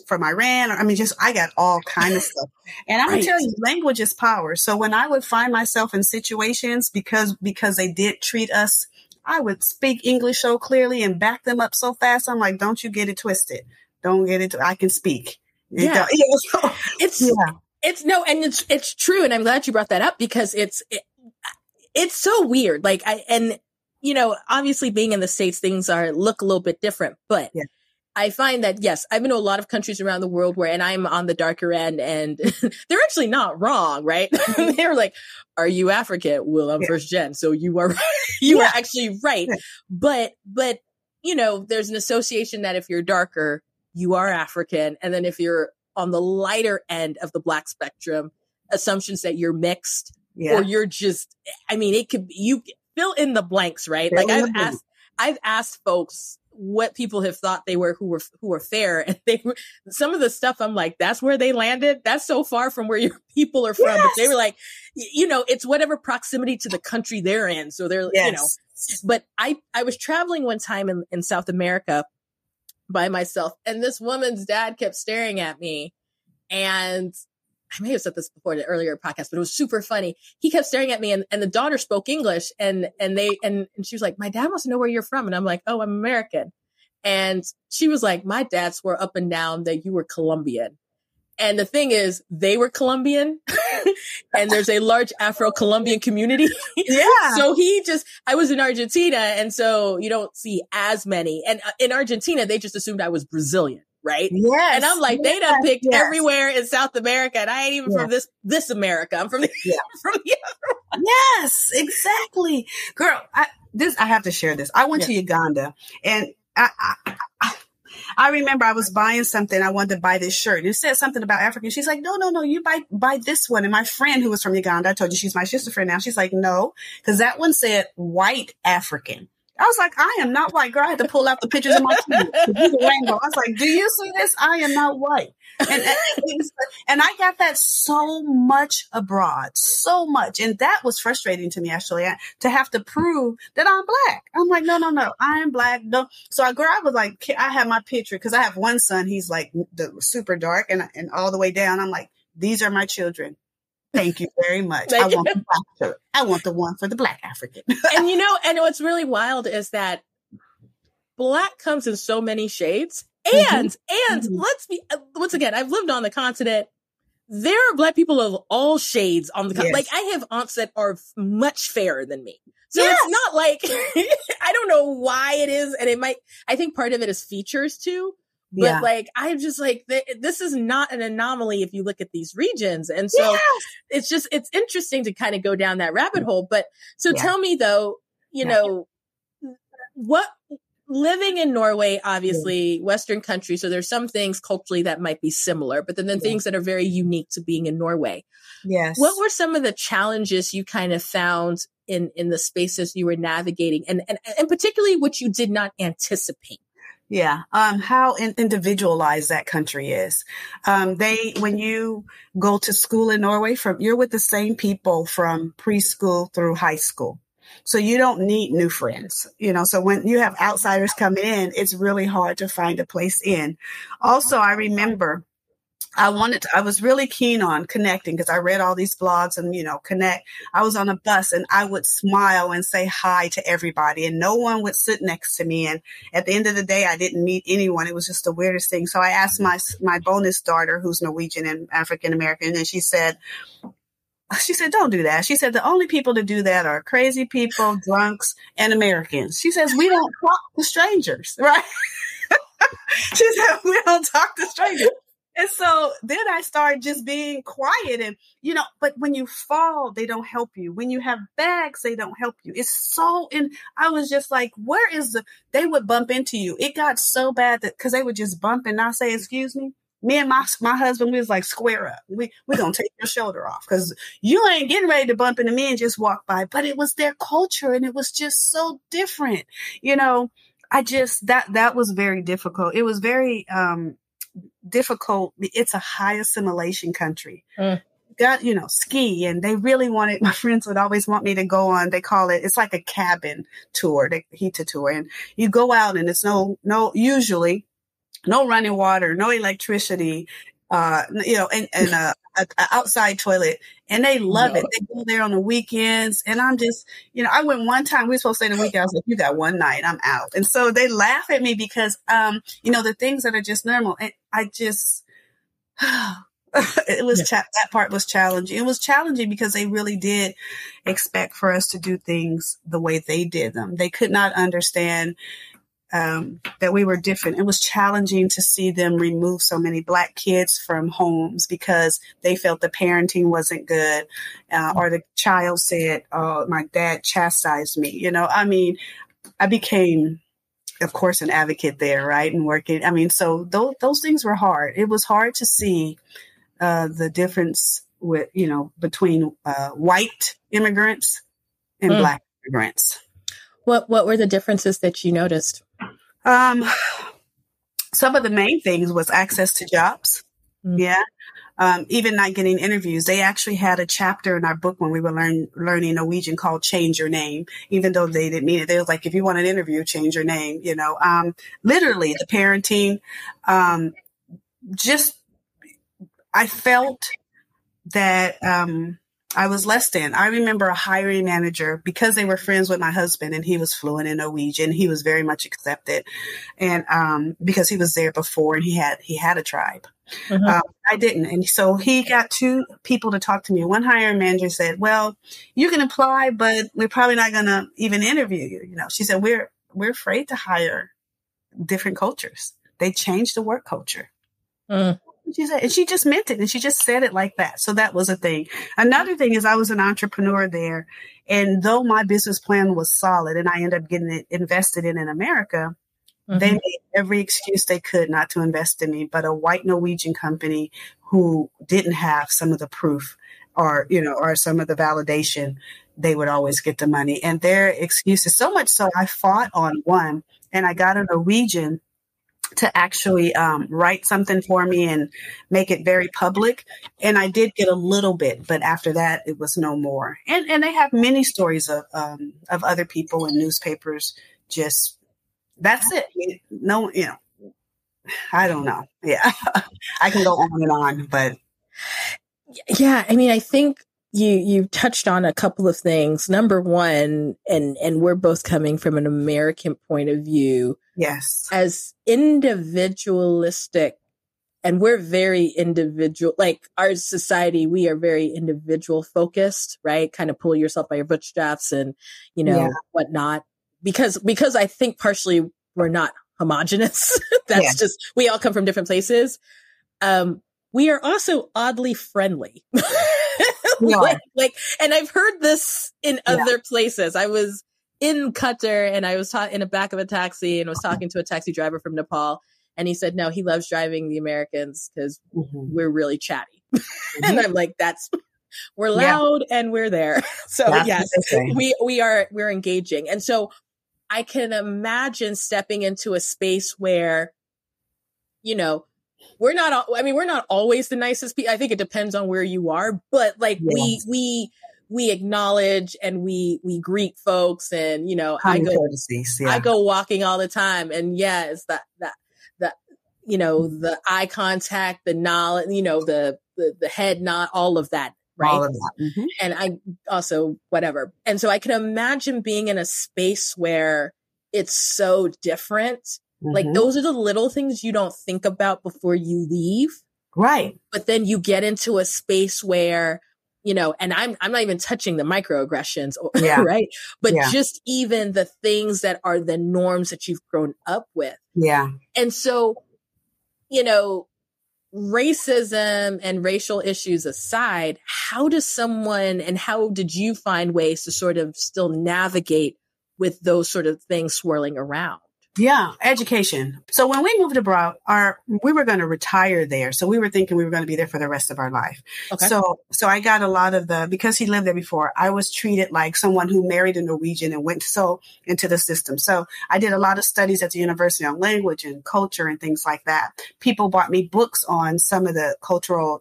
from Iran. I mean, just I got all kind of stuff. And I'm gonna tell you, language is power. So when I would find myself in situations because they did treat us, I would speak English so clearly and back them up so fast. I'm like, don't you get it twisted. Don't get it. I can speak. Yeah, it's true, and I'm glad you brought that up because it's so weird. Like obviously being in the States, things look a little bit different, but. Yeah. I find that, yes, I've been to a lot of countries around the world where, and I'm on the darker end and they're actually not wrong, right? They're like, are you African? Well, I'm first gen. So you are, you are actually right. Yeah. But, there's an association that if you're darker, you are African. And then if you're on the lighter end of the Black spectrum, assumptions that you're mixed or you're just, I mean, it could be, you fill in the blanks, right? Fill like I've asked folks, what people have thought they were who were fair, and they were some of the stuff I'm like, that's where they landed, that's so far from where your people are from, but they were like, it's whatever proximity to the country they're in, so they're but I was traveling one time in South America by myself, and this woman's dad kept staring at me, and I may have said this before in an earlier podcast, but it was super funny. He kept staring at me, and the daughter spoke English, and she was like, "My dad wants to know where you're from," and I'm like, "Oh, I'm American," and she was like, "My dad swore up and down that you were Colombian," and the thing is, they were Colombian, and there's a large Afro-Colombian community. Yeah. So I was in Argentina, and so you don't see as many, and in Argentina, they just assumed I was Brazilian. Right. Yes. And I'm like, they done picked everywhere in South America. And I ain't even from this America. I'm from the other one. Yes, exactly. Girl, I have to share this. I went to Uganda, and I remember I was buying something. I wanted to buy this shirt. It said something about Africa. She's like, no, you buy this one. And my friend who was from Uganda, I told you she's my sister friend now. She's like, no, because that one said white African. I was like, I am not white. Girl, I had to pull out the pictures of my teeth. I was like, do you see this? I am not white. And I got that so much abroad, so much. And that was frustrating to me, actually, to have to prove that I'm Black. I'm like, no, I am Black. No. So I was like, I have my picture because I have one son. He's like super dark and all the way down. I'm like, these are my children. Thank you very much. I want the one for the Black African. And and what's really wild is that Black comes in so many shades. And let's be, once again, I've lived on the continent. There are Black people of all shades on the continent. Like I have aunts that are much fairer than me. So it's not like, I don't know why it is. And I think part of it is features too. But I'm just like, this is not an anomaly if you look at these regions. And so it's just, it's interesting to kind of go down that rabbit hole. But so tell me though, what living in Norway, obviously Western country. So there's some things culturally that might be similar, but then things that are very unique to being in Norway. Yes. What were some of the challenges you kind of found in the spaces you were navigating and particularly what you did not anticipate? Yeah. How individualized that country is. When you go to school in Norway, you're with the same people from preschool through high school. So you don't need new friends, you know. So when you have outsiders coming in, it's really hard to find a place in. Also, I remember I was really keen on connecting because I read all these blogs and, you know, connect. I was on a bus and I would smile and say hi to everybody and no one would sit next to me. And at the end of the day, I didn't meet anyone. It was just the weirdest thing. So I asked my bonus daughter, who's Norwegian and African-American, and she said, don't do that. She said, the only people to do that are crazy people, drunks, and Americans. She says, we don't talk to strangers, right? She said, we don't talk to strangers. And so then I started just being quiet and, you know, but when you fall, they don't help you. When you have bags, they don't help you. And I was just like, they would bump into you. It got so bad that, cause they would just bump and not say, excuse me. Me and my husband, we was like, square up. We're going to take your shoulder off because you ain't getting ready to bump into me and just walk by. But it was their culture and it was just so different. You know, that was very difficult. It was very difficult. It's a high assimilation country. Got, you know, ski, and they really wanted, my friends would always want me to go on, they call it, it's like a cabin tour, the Hita tour. And you go out and it's usually no running water, no electricity, you know, and an outside toilet. And they love it. They go there on the weekends. And I'm just, you know, I went one time, we were supposed to stay in the weekend. I was like, you got one night, I'm out. And so they laugh at me because, you know, the things that are just normal. And I just, that part was challenging. It was challenging because they really did expect for us to do things the way they did them. They could not understand that we were different. It was challenging to see them remove so many Black kids from homes because they felt the parenting wasn't good, or the child said, "Oh, my dad chastised me." You know, I mean, I became, of course, an advocate there, right, and working. I mean, so those things were hard. It was hard to see the difference with, you know, between white immigrants and Black immigrants. What were the differences that you noticed? Some of the main things was access to jobs. Mm-hmm. Yeah. Even not getting interviews. They actually had a chapter in our book when we were learning Norwegian called Change Your Name, even though they didn't mean it. They was like, if you want an interview, change your name, you know. Literally the parenting, just, I felt that, I was less than. I remember a hiring manager, because they were friends with my husband and he was fluent in Norwegian. He was very much accepted. And because he was there before and he had a tribe. Mm-hmm. I didn't. And so he got two people to talk to me. One hiring manager said, well, you can apply, but we're probably not going to even interview you. You know, she said, we're afraid to hire different cultures. They changed the work culture. Mm. She said, and she just meant it. And she just said it like that. So that was a thing. Another thing is I was an entrepreneur there. And though my business plan was solid and I ended up getting it invested in America, mm-hmm. they made every excuse they could not to invest in me. But a white Norwegian company who didn't have some of the proof or, you know, or some of the validation, they would always get the money. And their excuses, so much so I fought on one and I got a Norwegian to actually write something for me and make it very public. And I did get a little bit, but after that, it was no more. And they have many stories of other people in newspapers. Just, that's it. No, you know, I don't know. Yeah, I can go on and on, but. Yeah, I mean, I think you touched on a couple of things. Number one, and we're both coming from an American point of view. Yes. As individualistic, and we're very individual, like our society, we are very individual focused, right? Kind of pull yourself by your bootstraps and, you know, whatnot. Because I think partially we're not homogenous. That's just, we all come from different places. We are also oddly friendly. Like, and I've heard this in other places. I was in Qatar and I was in the back of a taxi and was talking to a taxi driver from Nepal. And he said, no, he loves driving the Americans because we're really chatty. Mm-hmm. And I'm like, we're loud and we're there. So we're engaging. And so I can imagine stepping into a space where, you know, we're not always the nicest people. I think it depends on where you are, but like we we acknowledge and we greet folks, and, you know, I go walking all the time. And yeah, it's that, you know, the eye contact, the knowledge, you know, the head nod, all of that. Right. All of that. Mm-hmm. And I also, whatever. And so I can imagine being in a space where it's so different. Mm-hmm. Like those are the little things you don't think about before you leave. Right. But then you get into a space where, you know, and I'm not even touching the microaggressions, yeah. right? But yeah. just even the things that are the norms that you've grown up with. Yeah. And so, you know, racism and racial issues aside, how does someone, and how did you find ways to sort of still navigate with those sort of things swirling around? Yeah, education. So when we moved abroad, we were going to retire there. So we were thinking we were going to be there for the rest of our life. Okay. So I got a lot of because he lived there before, I was treated like someone who married a Norwegian and went so into the system. So I did a lot of studies at the university on language and culture and things like that. People bought me books on some of the cultural,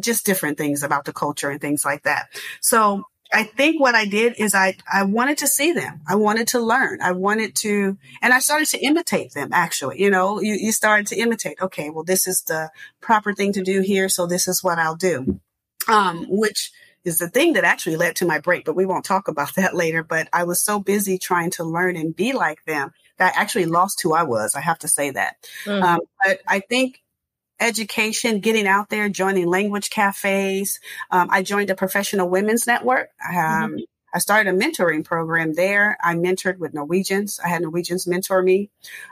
just different things about the culture and things like that. So I think what I did is I wanted to see them. I wanted to learn. And I started to imitate them, actually. You know, you started to imitate. Okay, well, this is the proper thing to do here. So this is what I'll do, which is the thing that actually led to my break. But we won't talk about that later. But I was so busy trying to learn and be like them that I actually lost who I was. I have to say that. Mm-hmm. But I think education, getting out there, joining language cafes. I joined a professional women's network. Mm-hmm. I started a mentoring program there. I mentored with Norwegians. I had Norwegians mentor me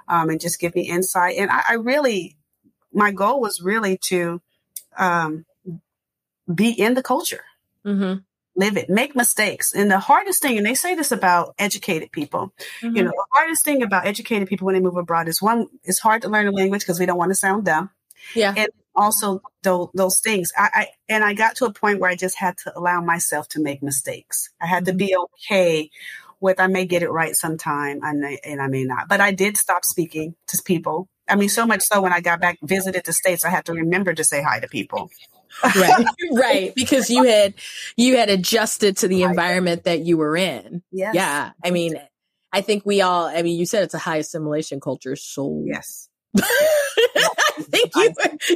and just give me insight. And my goal was really to be in the culture, mm-hmm. live it, make mistakes. And the hardest thing, and they say this about educated people, mm-hmm. you know, the hardest thing about educated people when they move abroad is one, it's hard to learn a language because we don't want to sound dumb. Yeah. And also those things. I got to a point where I just had to allow myself to make mistakes. I had to be okay with, I may get it right sometime and I may not. But I did stop speaking to people. I mean, so much so when I got back, visited the States, I had to remember to say hi to people. Right. Right. Because you had adjusted to the environment that you were in. Yes. Yeah. I mean, I think you said it's a high assimilation culture. So yes. I think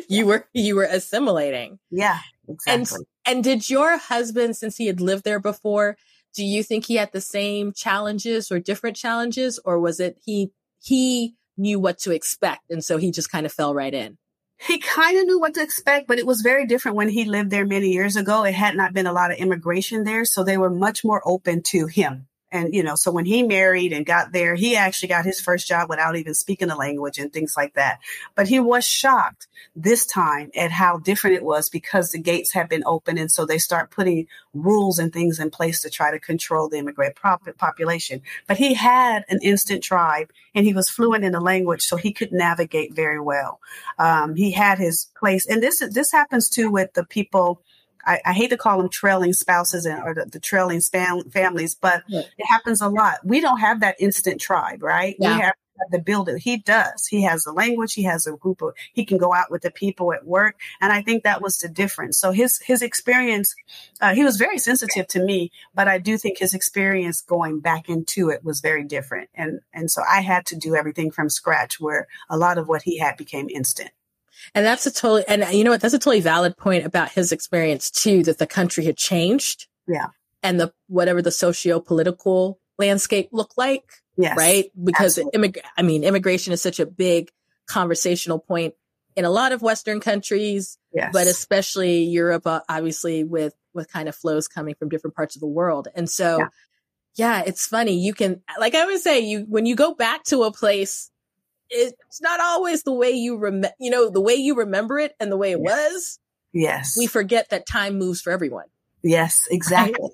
you were assimilating. Yeah, exactly. And did your husband, since he had lived there before, do you think he had the same challenges or different challenges, or was it he knew what to expect and so he just kind of fell right in? He kind of knew what to expect, but it was very different when he lived there many years ago. It had not been a lot of immigration there, so they were much more open to him. And, you know, so when he married and got there, he actually got his first job without even speaking the language and things like that. But he was shocked this time at how different it was because the gates had been open. And so they start putting rules and things in place to try to control the immigrant population. But he had an instant tribe and he was fluent in the language, so he could navigate very well. He had his place. And this happens, too, with the people. I hate to call them trailing spouses or the trailing families, but it happens a lot. We don't have that instant tribe, right? Yeah. We have the building. He does. He has the language. He has a group of, he can go out with the people at work. And I think that was the difference. So his experience, he was very sensitive to me, but I do think his experience going back into it was very different. And so I had to do everything from scratch, where a lot of what he had became instant. And that's a totally valid point about his experience too, that the country had changed. Yeah. And whatever the socio-political landscape looked like. Yes. Right. Because immigration is such a big conversational point in a lot of Western countries, yes. but especially Europe, obviously with kind of flows coming from different parts of the world. And so, yeah it's funny. You can, like I always say, when you go back to a place, it's not always the way the way you remember it and the way it was. Yes. We forget that time moves for everyone. Yes, exactly.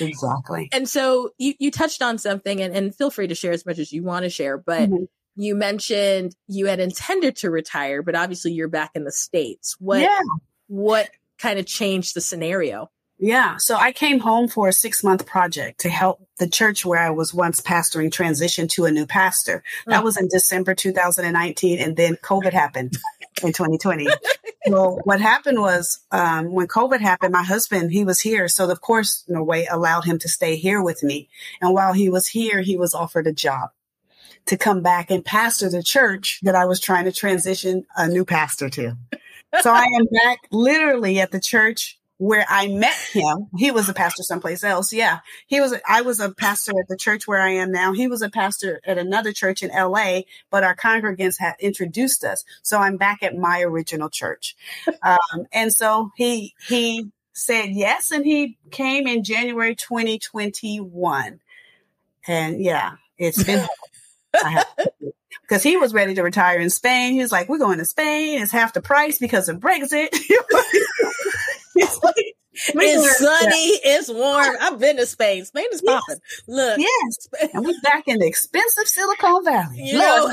Right? Exactly. And so you touched on something, and feel free to share as much as you want to share, but mm-hmm. you mentioned you had intended to retire, but obviously you're back in the States. What kind of changed the scenario? Yeah. So I came home for a 6-month project to help the church where I was once pastoring transition to a new pastor. That was in December 2019. And then COVID happened in 2020. Well, what happened was when COVID happened, my husband, he was here. So, of course, Norway allowed him to stay here with me. And while he was here, he was offered a job to come back and pastor the church that I was trying to transition a new pastor to. So I am back literally at the church where I met him. He was a pastor someplace else. Yeah, I was a pastor at the church where I am now. He was a pastor at another church in L.A., but our congregants had introduced us. So I'm back at my original church. And so he said yes, and he came in January 2021. And yeah, it's been because he was ready to retire in Spain. He was like, we're going to Spain. It's half the price because of Brexit. It's, like, it's sunny. Yeah. It's warm. I've been to Spain. Spain is popping. Yes. Look. Yes. And we're back in the expensive Silicon Valley. You know,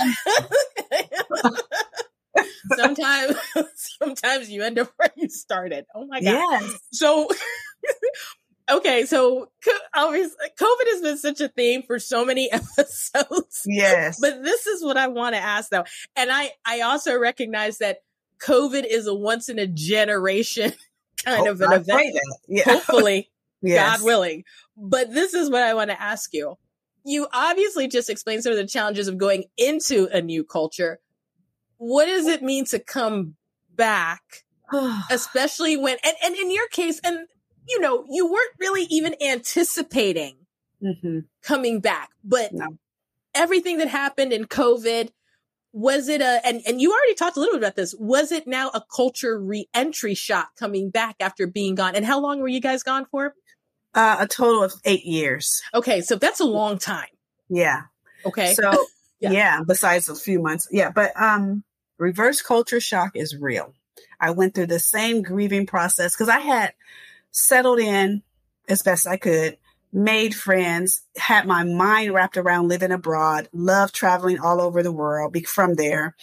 sometimes you end up where you started. Oh my God. Yes. So, okay. So COVID has been such a theme for so many episodes. Yes. But this is what I want to ask though. And I also recognize that COVID is a once in a generation kind of an event. Yeah. Hopefully, yes. God willing. But this is what I want to ask you. You obviously just explained some of the challenges of going into a new culture. What does it mean to come back, especially when, and in your case, and you know, you weren't really even anticipating coming back, but everything that happened in COVID, was it and you already talked a little bit about this. Was it now a culture reentry shot coming back after being gone? And how long were you guys gone for? A total of 8 years. Okay. So that's a long time. Yeah. Okay. So yeah, besides a few months. Yeah. But, reverse culture shock is real. I went through the same grieving process because I had settled in as best I could, made friends, had my mind wrapped around living abroad, loved traveling all over the world from there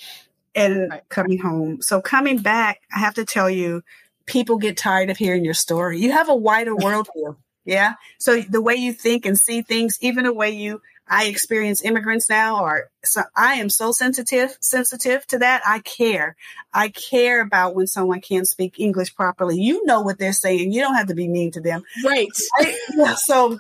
and coming home. So coming back, I have to tell you, people get tired of hearing your story. You have a wider worldview. Yeah. So the way you think and see things, even the way I experience immigrants now, so I am so sensitive to that. I care about when someone can't speak English properly. You know what they're saying. You don't have to be mean to them. Right. So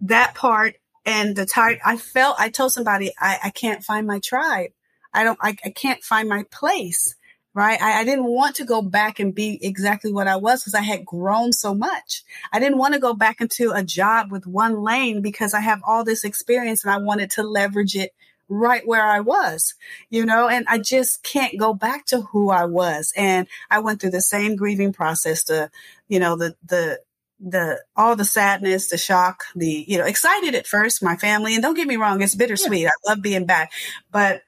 that part and the tired, I told somebody, I can't find my tribe. I can't find my place. Right. I didn't want to go back and be exactly what I was because I had grown so much. I didn't want to go back into a job with one lane because I have all this experience and I wanted to leverage it right where I was, you know, and I just can't go back to who I was. And I went through the same grieving process to, you know, the all the sadness, the shock, the, you know, excited at first, my family. And don't get me wrong, it's bittersweet. Yeah. I love being back, but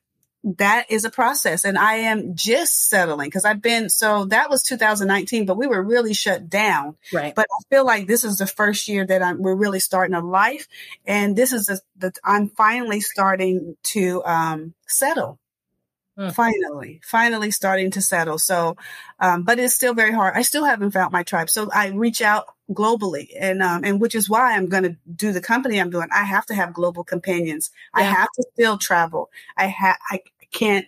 that is a process. And I am just settling because that was 2019, but we were really shut down. Right. But I feel like this is the first year that we're really starting a life. And this is I'm finally starting to settle. Finally starting to settle. So, but it's still very hard. I still haven't found my tribe. So I reach out globally and which is why I'm going to do the company I'm doing. I have to have global companions. Yeah. I have to still travel. I can't.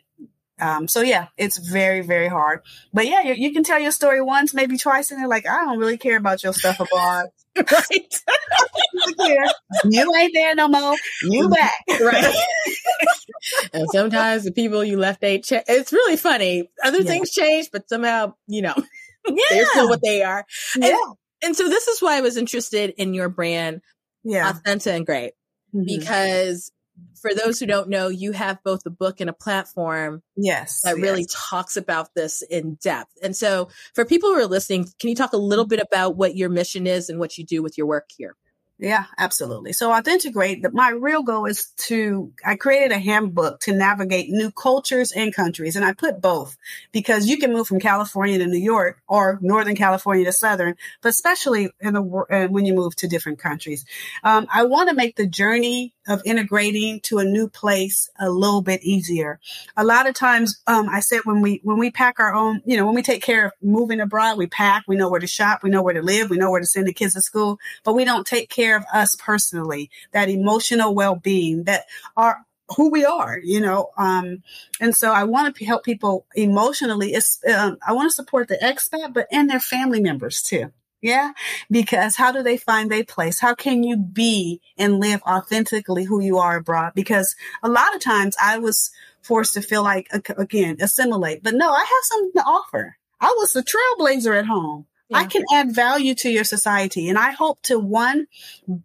So yeah, it's very, very hard, but yeah, you can tell your story once, maybe twice. And they're like, I don't really care about your stuff abroad. Right. You ain't there no more. You back. Right. And sometimes the people you left, it's really funny. Other things change, but somehow, you know, they're still what they are. Yeah. And so this is why I was interested in your brand, Authentigrate, because for those who don't know, you have both a book and a platform that really talks about this in depth. And so for people who are listening, can you talk a little bit about what your mission is and what you do with your work here? Yeah, absolutely. So Authentigrate, my real goal is I created a handbook to navigate new cultures and countries. And I put both because you can move from California to New York or Northern California to Southern, but especially when you move to different countries. I want to make the journey of integrating to a new place a little bit easier. A lot of times, I said when we pack our own, you know, when we take care of moving abroad, we pack, we know where to shop, we know where to live, we know where to send the kids to school, but we don't take care of us personally, that emotional well-being, that our who we are, you know? And so I want to help people emotionally. I want to support the expat, but and their family members too. Yeah. Because how do they find their place? How can you be and live authentically who you are abroad? Because a lot of times I was forced to feel like, again, assimilate, but no, I have something to offer. I was a trailblazer at home. Yeah. I can add value to your society. And I hope to, one,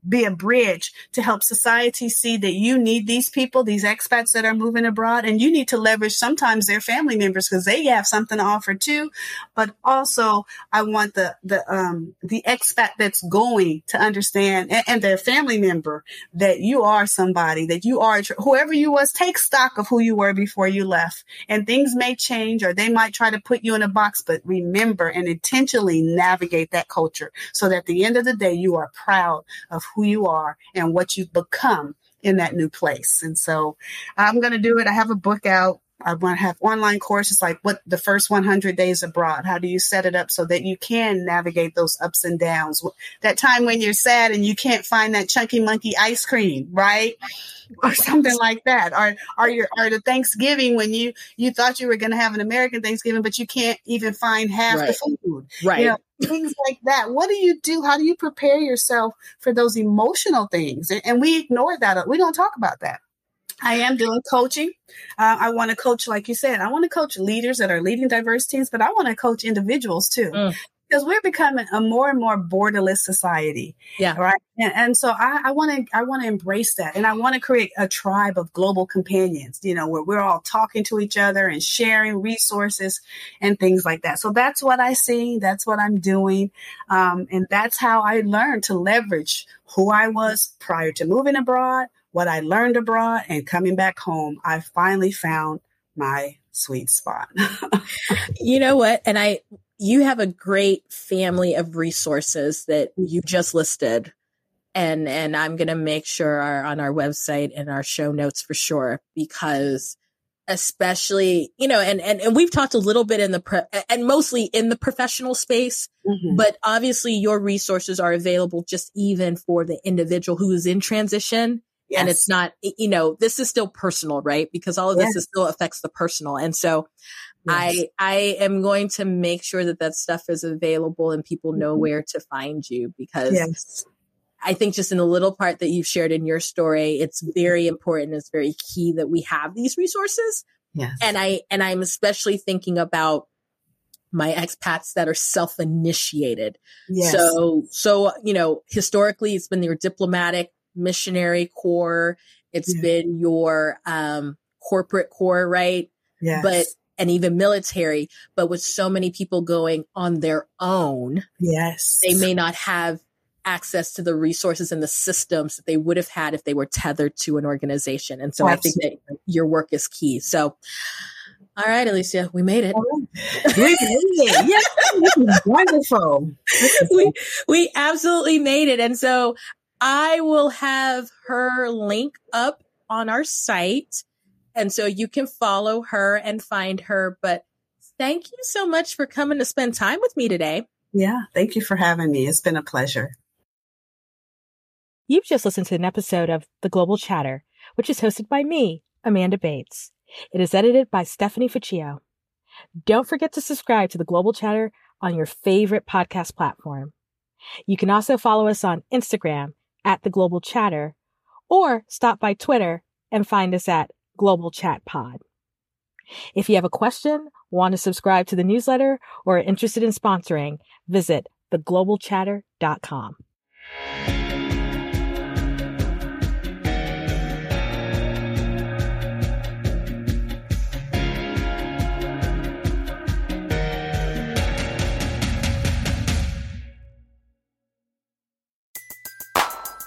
be a bridge to help society see that you need these people, these expats that are moving abroad, and you need to leverage sometimes their family members because they have something to offer too. But also I want the expat that's going to understand and their family member that you are somebody, that you are whoever you was, take stock of who you were before you left. And things may change or they might try to put you in a box, but remember and intentionally navigate that culture so that at the end of the day, you are proud of who you are and what you've become in that new place. And so I'm going to do it. I have a book out. I want to have online courses like what the first 100 days abroad. How do you set it up so that you can navigate those ups and downs? That time when you're sad and you can't find that Chunky Monkey ice cream, right? Or something like that. Or the Thanksgiving when you thought you were going to have an American Thanksgiving, but you can't even find half the food. Right. You know, things like that. What do you do? How do you prepare yourself for those emotional things? And we ignore that. We don't talk about that. I am doing coaching. I want to coach, like you said, I want to coach leaders that are leading diverse teams, but I want to coach individuals too. Because we're becoming a more and more borderless society. Yeah. Right. And so I want to embrace that. And I want to create a tribe of global companions, you know, where we're all talking to each other and sharing resources and things like that. So that's what I see. That's what I'm doing. And that's how I learned to leverage who I was prior to moving abroad, what I learned abroad, and coming back home. I finally found my sweet spot. You know what? And you have a great family of resources that you just listed. And I'm going to make sure are on our website and our show notes for sure, because especially, you know, and we've talked a little bit mostly in the professional space, mm-hmm. but obviously your resources are available just even for the individual who is in transition. Yes. And it's not, you know, this is still personal, right? Because all of this is still affects the personal. And so I am going to make sure that stuff is available and people know where to find you, because I think just in the little part that you've shared in your story, it's very important. It's very key that we have these resources. Yes. And I'm especially thinking about my expats that are self-initiated. Yes. So, you know, historically it's been your diplomatic missionary corps. It's been your corporate corps, right? Yes. And even military. But with so many people going on their own, they may not have access to the resources and the systems that they would have had if they were tethered to an organization. And so I think that your work is key. So, all right, Alicia, we made it. We made it. Yes, this is wonderful. We absolutely made it. And so I will have her link up on our site. And so you can follow her and find her. But thank you so much for coming to spend time with me today. Yeah, thank you for having me. It's been a pleasure. You've just listened to an episode of The Global Chatter, which is hosted by me, Amanda Bates. It is edited by Stephanie Fuccio. Don't forget to subscribe to The Global Chatter on your favorite podcast platform. You can also follow us on Instagram at The Global Chatter, or stop by Twitter and find us at Global Chat Pod. If you have a question, want to subscribe to the newsletter, or are interested in sponsoring, visit theglobalchatter.com.